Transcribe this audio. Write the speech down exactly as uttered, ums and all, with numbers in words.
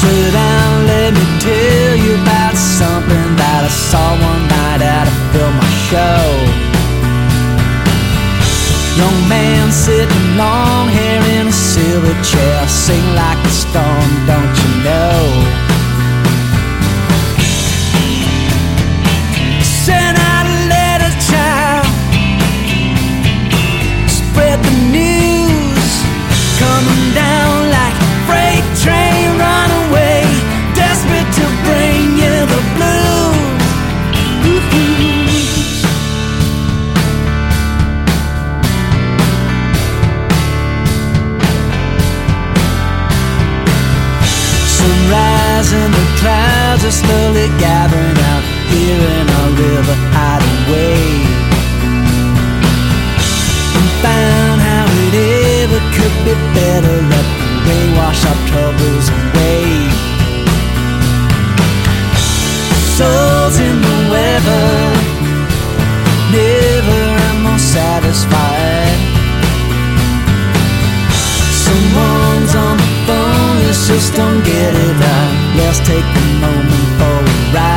sit down, let me tell you about something that I saw one night at a film show. Young man sitting long hair in a silver chair, sing like a storm, don't you know? Send out a letter, child, spread the news, coming down like a freight train, run away, desperate to bring you the blues. Ooh-hoo. Sunrise and the clouds are slowly gathering up here in our river hideaway. Confound how it ever could be better. Let the rain wash our troubles away. Souls in the weather, never am more satisfied. Someone's on the phone, let's just don't get it up. Let's take a moment for a ride.